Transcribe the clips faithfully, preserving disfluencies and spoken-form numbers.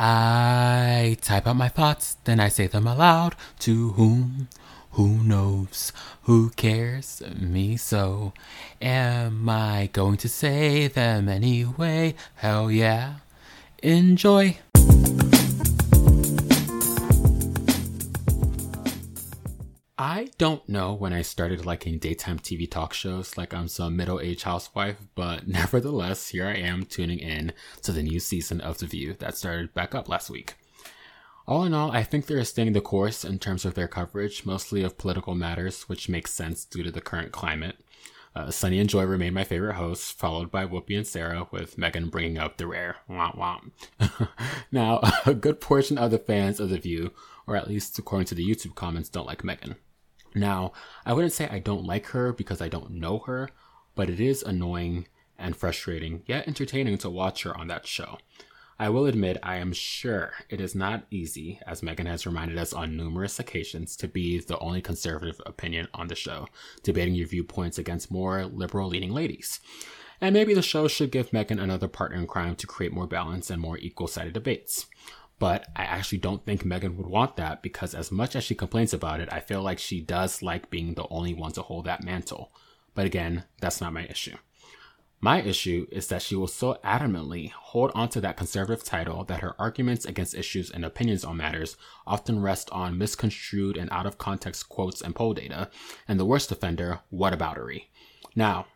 I type out my thoughts, then I say them aloud. To whom? Who knows? Who cares? Me so. Am I going to say them anyway? Hell yeah. Enjoy. I don't know when I started liking daytime T V talk shows like I'm some middle-aged housewife, but nevertheless, here I am tuning in to the new season of The View that started back up last week. All in all, I think they're staying the course in terms of their coverage, mostly of political matters, which makes sense due to the current climate. Uh, Sunny and Joy remain my favorite hosts, followed by Whoopi and Sarah, with Megan bringing up the rare womp womp. Now, a good portion of the fans of The View, or at least according to the YouTube comments, don't like Megan. Now, I wouldn't say I don't like her because I don't know her, but it is annoying and frustrating, yet entertaining to watch her on that show. I will admit, I am sure it is not easy, as Megan has reminded us on numerous occasions, to be the only conservative opinion on the show, debating your viewpoints against more liberal-leaning ladies. And maybe the show should give Megan another partner in crime to create more balance and more equal-sided debates. But I actually don't think Megan would want that, because as much as she complains about it, I feel like she does like being the only one to hold that mantle. But again, that's not my issue. My issue is that she will so adamantly hold onto that conservative title that her arguments against issues and opinions on matters often rest on misconstrued and out-of-context quotes and poll data, and the worst offender, whataboutery. Now,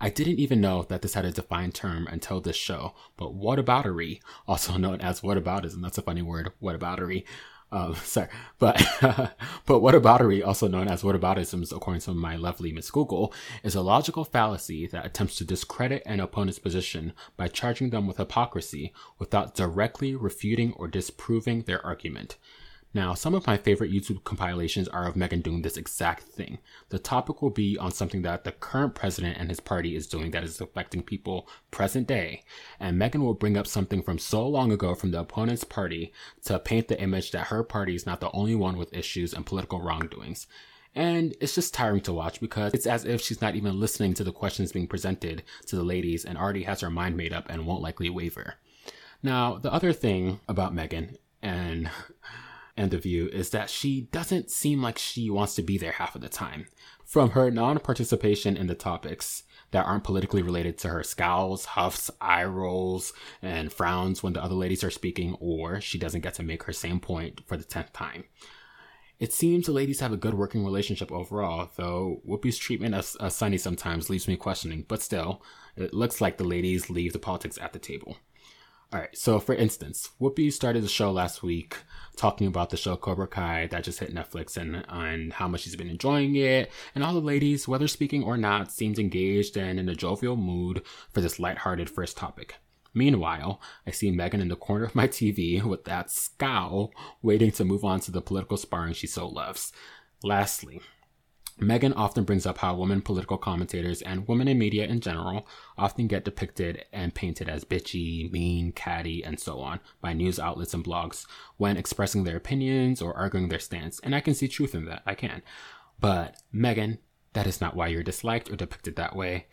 I didn't even know that this had a defined term until this show, but whataboutery, also known as whataboutism, that's a funny word, whataboutery, um, sorry, but but whataboutery, also known as whataboutisms, according to my lovely Miss Google, is a logical fallacy that attempts to discredit an opponent's position by charging them with hypocrisy without directly refuting or disproving their argument. Now, some of my favorite YouTube compilations are of Megan doing this exact thing. The topic will be on something that the current president and his party is doing that is affecting people present day. And Megan will bring up something from so long ago from the opponent's party to paint the image that her party is not the only one with issues and political wrongdoings. And it's just tiring to watch because it's as if she's not even listening to the questions being presented to the ladies and already has her mind made up and won't likely waver. Now, the other thing about Megan and... and The View is that she doesn't seem like she wants to be there half of the time. From her non-participation in the topics that aren't politically related to her scowls, huffs, eye rolls, and frowns when the other ladies are speaking, or she doesn't get to make her same point for the tenth time. It seems the ladies have a good working relationship overall, though Whoopi's treatment of, of Sunny sometimes leaves me questioning, but still, it looks like the ladies leave the politics at the table. Alright, so for instance, Whoopi started the show last week talking about the show Cobra Kai that just hit Netflix and, and how much she's been enjoying it, and all the ladies, whether speaking or not, seemed engaged and in a jovial mood for this lighthearted first topic. Meanwhile, I see Megan in the corner of my T V with that scowl waiting to move on to the political sparring she so loves. Lastly, Megan often brings up how women political commentators and women in media in general often get depicted and painted as bitchy, mean, catty, and so on by news outlets and blogs when expressing their opinions or arguing their stance. And I can see truth in that. I can. But Megan, that is not why you're disliked or depicted that way.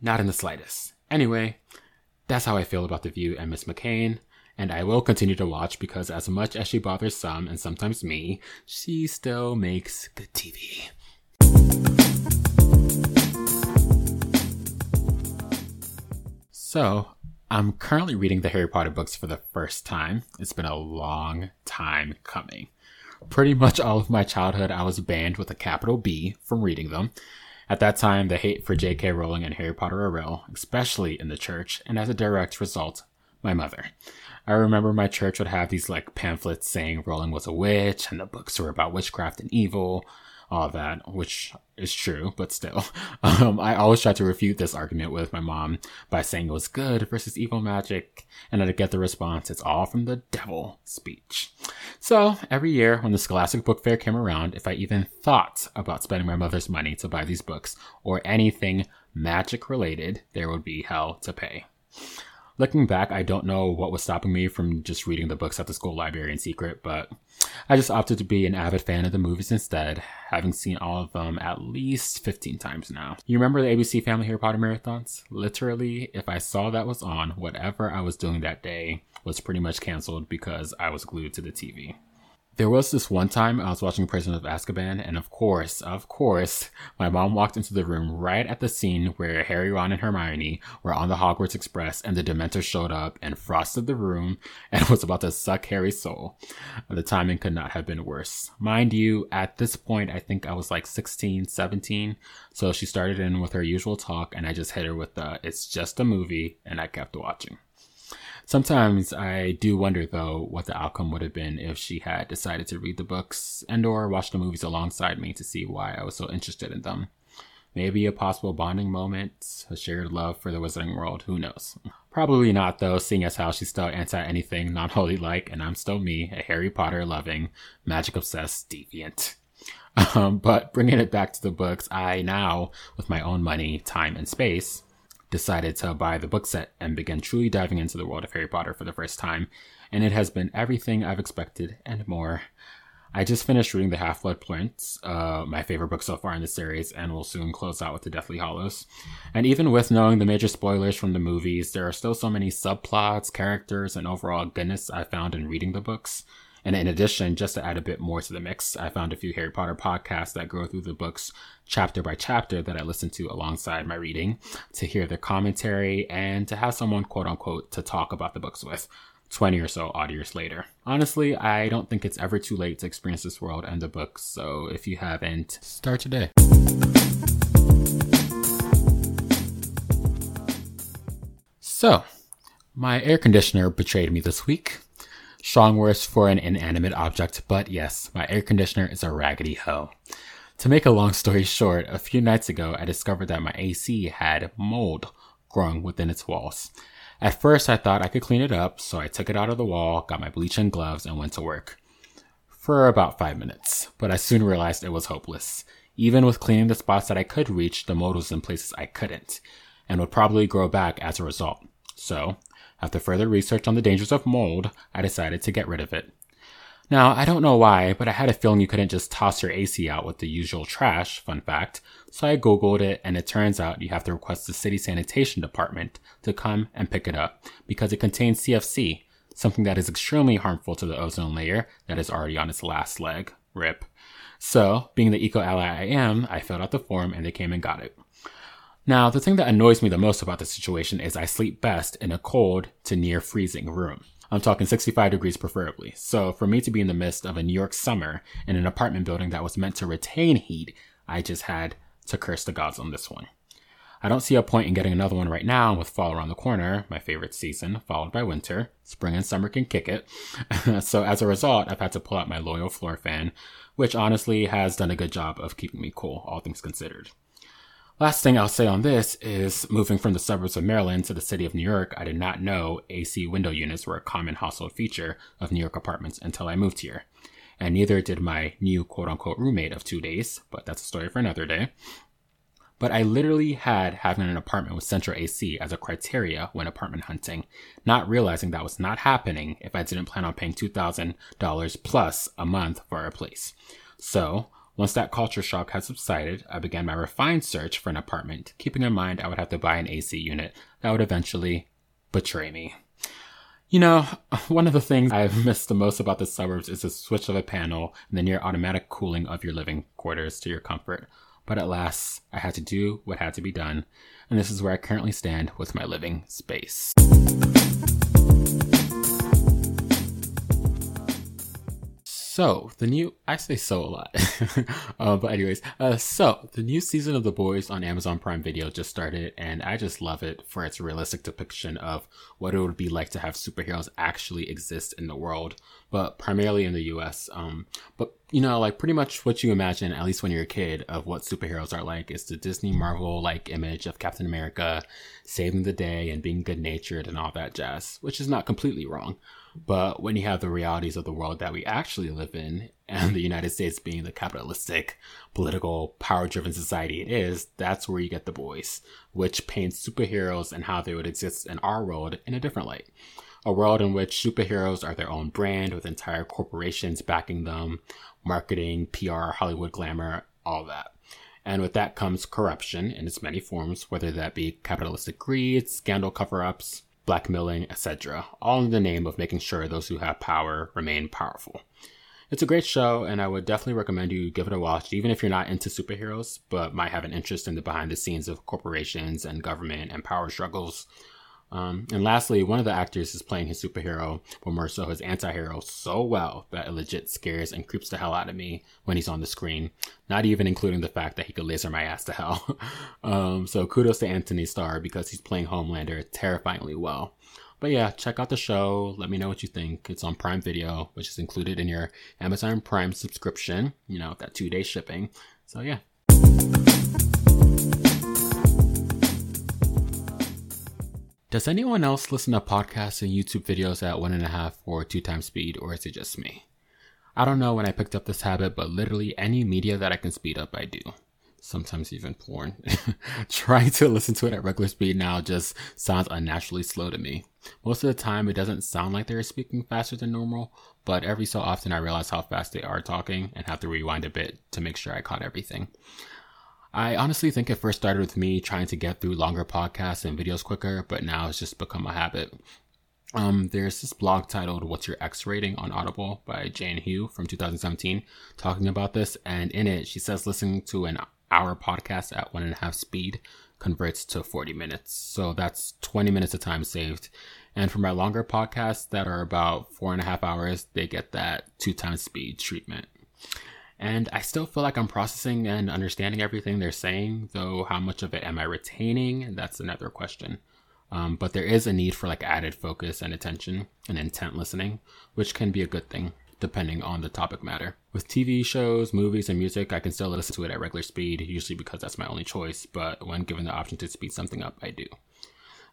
Not in the slightest. Anyway, that's how I feel about The View and Miss McCain. And I will continue to watch because as much as she bothers some and sometimes me, she still makes good T V. So, I'm currently reading the Harry Potter books for the first time. It's been a long time coming. Pretty much all of my childhood, I was banned with a capital B from reading them. At that time, the hate for J K. Rowling and Harry Potter were real, especially in the church, and as a direct result, my mother. I remember my church would have these like pamphlets saying Rowling was a witch, and the books were about witchcraft and evil. All that, which is true, but still. Um, I always tried to refute this argument with my mom by saying it was good versus evil magic, and I'd get the response, it's all from the devil speech. So, every year when the Scholastic Book Fair came around, if I even thought about spending my mother's money to buy these books or anything magic related, there would be hell to pay. Looking back, I don't know what was stopping me from just reading the books at the school library in secret, but I just opted to be an avid fan of the movies instead, having seen all of them at least fifteen times now. You remember the A B C Family Harry Potter marathons? Literally, if I saw that was on, whatever I was doing that day was pretty much canceled because I was glued to the T V. There was this one time I was watching Prisoner of Azkaban, and of course, of course, my mom walked into the room right at the scene where Harry, Ron, and Hermione were on the Hogwarts Express and the Dementor showed up and frosted the room and was about to suck Harry's soul. The timing could not have been worse. Mind you, at this point, I think I was like sixteen, seventeen, so she started in with her usual talk and I just hit her with the, "It's just a movie," and I kept watching. Sometimes I do wonder, though, what the outcome would have been if she had decided to read the books and or watch the movies alongside me to see why I was so interested in them. Maybe a possible bonding moment, a shared love for the Wizarding World, who knows? Probably not, though, seeing as how she's still anti-anything non-holy-like, and I'm still me, a Harry Potter-loving, magic-obsessed deviant. Um, but bringing it back to the books, I now, with my own money, time, and space, decided to buy the book set and began truly diving into the world of Harry Potter for the first time, and it has been everything I've expected and more. I just finished reading The Half-Blood Prince, uh, my favorite book so far in the series, and will soon close out with The Deathly Hallows. And even with knowing the major spoilers from the movies, there are still so many subplots, characters, and overall goodness I found in reading the books. And in addition, just to add a bit more to the mix, I found a few Harry Potter podcasts that go through the books chapter by chapter that I listen to alongside my reading to hear their commentary and to have someone, quote unquote, to talk about the books with twenty or so odd years later. Honestly, I don't think it's ever too late to experience this world and the books. So if you haven't, start today. So my air conditioner betrayed me this week. Strong words for an inanimate object, but yes, my air conditioner is a raggedy hoe. To make a long story short, a few nights ago, I discovered that my A C had mold growing within its walls. At first, I thought I could clean it up, so I took it out of the wall, got my bleach and gloves, and went to work. For about five minutes, but I soon realized it was hopeless. Even with cleaning the spots that I could reach, the mold was in places I couldn't, and would probably grow back as a result. So, after further research on the dangers of mold, I decided to get rid of it. Now, I don't know why, but I had a feeling you couldn't just toss your A C out with the usual trash, fun fact, so I googled it, and it turns out you have to request the city sanitation department to come and pick it up, because it contains C F C, something that is extremely harmful to the ozone layer that is already on its last leg, rip. So, being the eco-ally I am, I filled out the form, and they came and got it. Now, the thing that annoys me the most about this situation is I sleep best in a cold to near freezing room. I'm talking sixty-five degrees preferably. So for me to be in the midst of a New York summer in an apartment building that was meant to retain heat, I just had to curse the gods on this one. I don't see a point in getting another one right now with fall around the corner, my favorite season, followed by winter. Spring and summer can kick it. So as a result, I've had to pull out my loyal floor fan, which honestly has done a good job of keeping me cool, all things considered. Last thing I'll say on this is, moving from the suburbs of Maryland to the city of New York, I did not know A C window units were a common household feature of New York apartments until I moved here. And neither did my new quote-unquote roommate of two days, but that's a story for another day. But I literally had having an apartment with central A C as a criteria when apartment hunting, not realizing that was not happening if I didn't plan on paying two thousand dollars plus a month for a place. So, once that culture shock had subsided, I began my refined search for an apartment, keeping in mind I would have to buy an A C unit that would eventually betray me. You know, one of the things I've missed the most about the suburbs is the switch of a panel and the near automatic cooling of your living quarters to your comfort. But alas, I had to do what had to be done, and this is where I currently stand with my living space. So, the new, I say so a lot, uh, but anyways, uh, so the new season of The Boys on Amazon Prime Video just started, and I just love it for its realistic depiction of what it would be like to have superheroes actually exist in the world, but primarily in the U S. Um, but you know, like pretty much what you imagine, at least when you're a kid, of what superheroes are like is the Disney Marvel like image of Captain America saving the day and being good natured and all that jazz, which is not completely wrong. But when you have the realities of the world that we actually live in, and the United States being the capitalistic, political, power-driven society it is, that's where you get The Boys, which paints superheroes and how they would exist in our world in a different light. A world in which superheroes are their own brand with entire corporations backing them, marketing, P R, Hollywood glamour, all that. And with that comes corruption in its many forms, whether that be capitalistic greed, scandal cover-ups, blackmailing, et cetera, all in the name of making sure those who have power remain powerful. It's a great show, and I would definitely recommend you give it a watch, even if you're not into superheroes, but might have an interest in the behind-the-scenes of corporations and government and power struggles. Um, and lastly, one of the actors is playing his superhero, but more so his anti-hero, so well that it legit scares and creeps the hell out of me when he's on the screen, not even including the fact that he could laser my ass to hell. um, so kudos to Anthony Starr because he's playing Homelander terrifyingly well. But yeah, check out the show. Let me know what you think. It's on Prime Video, which is included in your Amazon Prime subscription, you know, that two-day shipping. So yeah. Does anyone else listen to podcasts and YouTube videos at one and a half or two times speed, or is it just me? I don't know when I picked up this habit, but literally any media that I can speed up, I do. Sometimes even porn. Trying to listen to it at regular speed now just sounds unnaturally slow to me. Most of the time, it doesn't sound like they're speaking faster than normal, but every so often I realize how fast they are talking and have to rewind a bit to make sure I caught everything. I honestly think it first started with me trying to get through longer podcasts and videos quicker, but now it's just become a habit. Um, there's this blog titled What's Your X Rating on Audible by Jane Hugh from two thousand seventeen talking about this, and in it, she says listening to an hour podcast at one and a half speed converts to forty minutes. So that's twenty minutes of time saved. And for my longer podcasts that are about four and a half hours, they get that two times speed treatment. And I still feel like I'm processing and understanding everything they're saying, though how much of it am I retaining? That's another question. Um, but there is a need for like added focus and attention and intent listening, which can be a good thing depending on the topic matter. With T V shows, movies, and music, I can still listen to it at regular speed, usually because that's my only choice. But when given the option to speed something up, I do.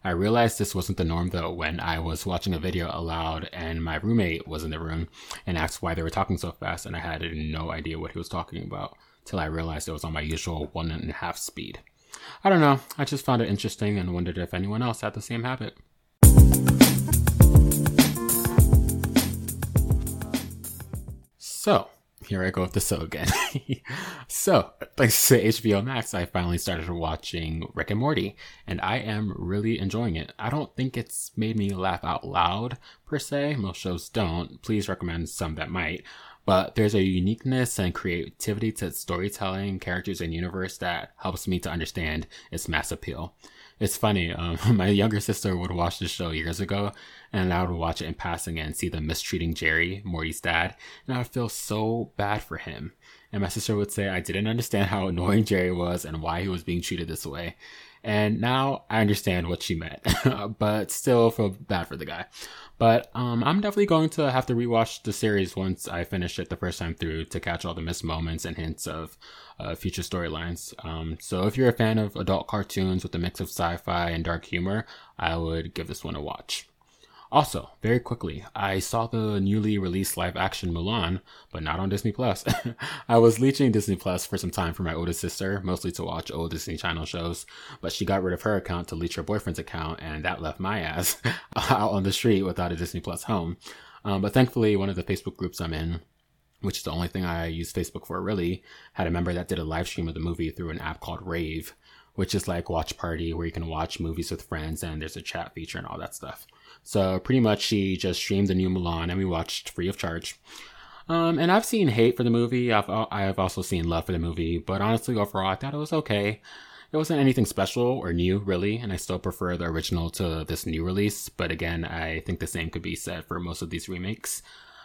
I realized this wasn't the norm, though, when I was watching a video aloud and my roommate was in the room and asked why they were talking so fast, and I had no idea what he was talking about till I realized it was on my usual one and a half speed. I don't know. I just found it interesting and wondered if anyone else had the same habit. So, here I go with the so again. So, thanks to H B O Max, I finally started watching Rick and Morty, and I am really enjoying it. I don't think it's made me laugh out loud, per se. Most shows don't. Please recommend some that might. But there's a uniqueness and creativity to its storytelling, characters, and universe that helps me to understand its mass appeal. It's funny, um, my younger sister would watch this show years ago, and I would watch it in passing and see them mistreating Jerry, Morty's dad, and I would feel so bad for him. And my sister would say I didn't understand how annoying Jerry was and why he was being treated this way. And now I understand what she meant, but still feel bad for the guy. But um, I'm definitely going to have to rewatch the series once I finish it the first time through to catch all the missed moments and hints of uh, future storylines. Um, so if you're a fan of adult cartoons with a mix of sci-fi and dark humor, I would give this one a watch. Also, very quickly, I saw the newly released live-action Mulan, but not on Disney plus. I was leeching Disney plus for some time for my oldest sister, mostly to watch old Disney Channel shows, but she got rid of her account to leech her boyfriend's account, and that left my ass out on the street without a Disney plus home. Um, but thankfully, one of the Facebook groups I'm in, which is the only thing I use Facebook for really, had a member that did a live stream of the movie through an app called Rave, which is like Watch Party, where you can watch movies with friends, and there's a chat feature and all that stuff. So pretty much she just streamed the new Mulan and we watched free of charge. Um, and I've seen hate for the movie. I've I've also seen love for the movie. But honestly, overall, I thought it was okay. It wasn't anything special or new, really. And I still prefer the original to this new release. But again, I think the same could be said for most of these remakes.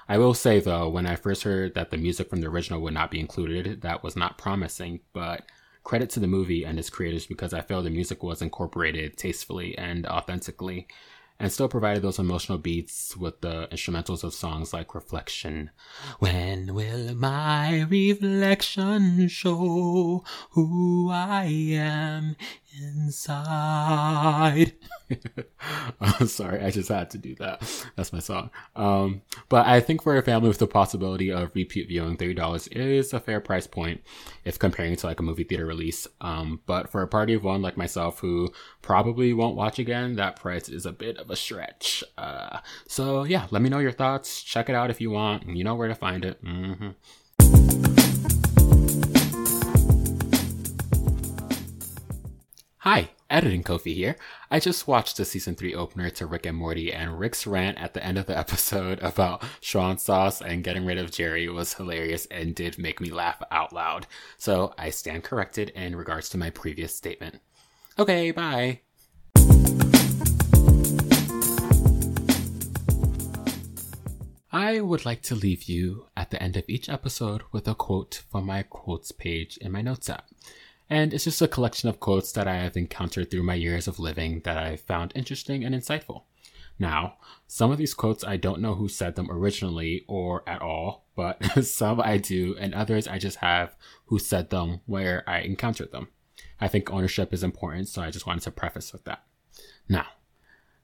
I will say, though, when I first heard that the music from the original would not be included, that was not promising. But credit to the movie and its creators because I feel the music was incorporated tastefully and authentically. and still provided those emotional beats with the instrumentals of songs like Reflection. When will my reflection show who I am inside? I'm sorry, I just had to do that. That's my song. Um, but I think for a family with the possibility of repeat viewing, thirty dollars is a fair price point if comparing to like a movie theater release. Um, but for a party of one like myself who probably won't watch again, that price is a bit of a stretch. Uh, so yeah, let me know your thoughts. Check it out if you want. You know where to find it. Mm-hmm. Hi, Editing Kofi here. I just watched the season three opener to Rick and Morty, and Rick's rant at the end of the episode about Schwan sauce and getting rid of Jerry was hilarious and did make me laugh out loud. So I stand corrected in regards to my previous statement. Okay, bye. I would like to leave you at the end of each episode with a quote from my quotes page in my notes app. And it's just a collection of quotes that I have encountered through my years of living that I found interesting and insightful. Now, some of these quotes I don't know who said them originally or at all, but some I do, and others I just have who said them where I encountered them. I think ownership is important, so I just wanted to preface with that. Now,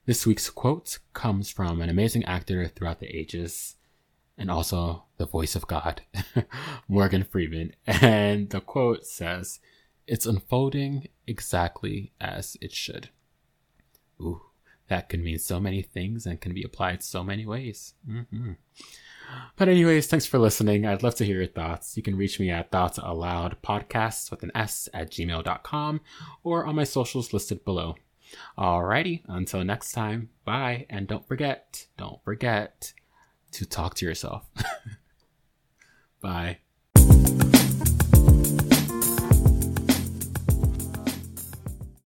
this week's quote comes from an amazing actor throughout the ages, and also the voice of God, Morgan Freeman. And the quote says, "It's unfolding exactly as it should." Ooh, that could mean so many things and can be applied so many ways. Mm-hmm. But anyways, thanks for listening. I'd love to hear your thoughts. You can reach me at thoughtsaloudpodcasts with an S at gmail dot com or on my socials listed below. Alrighty, until next time, bye. And don't forget, don't forget to talk to yourself. Bye.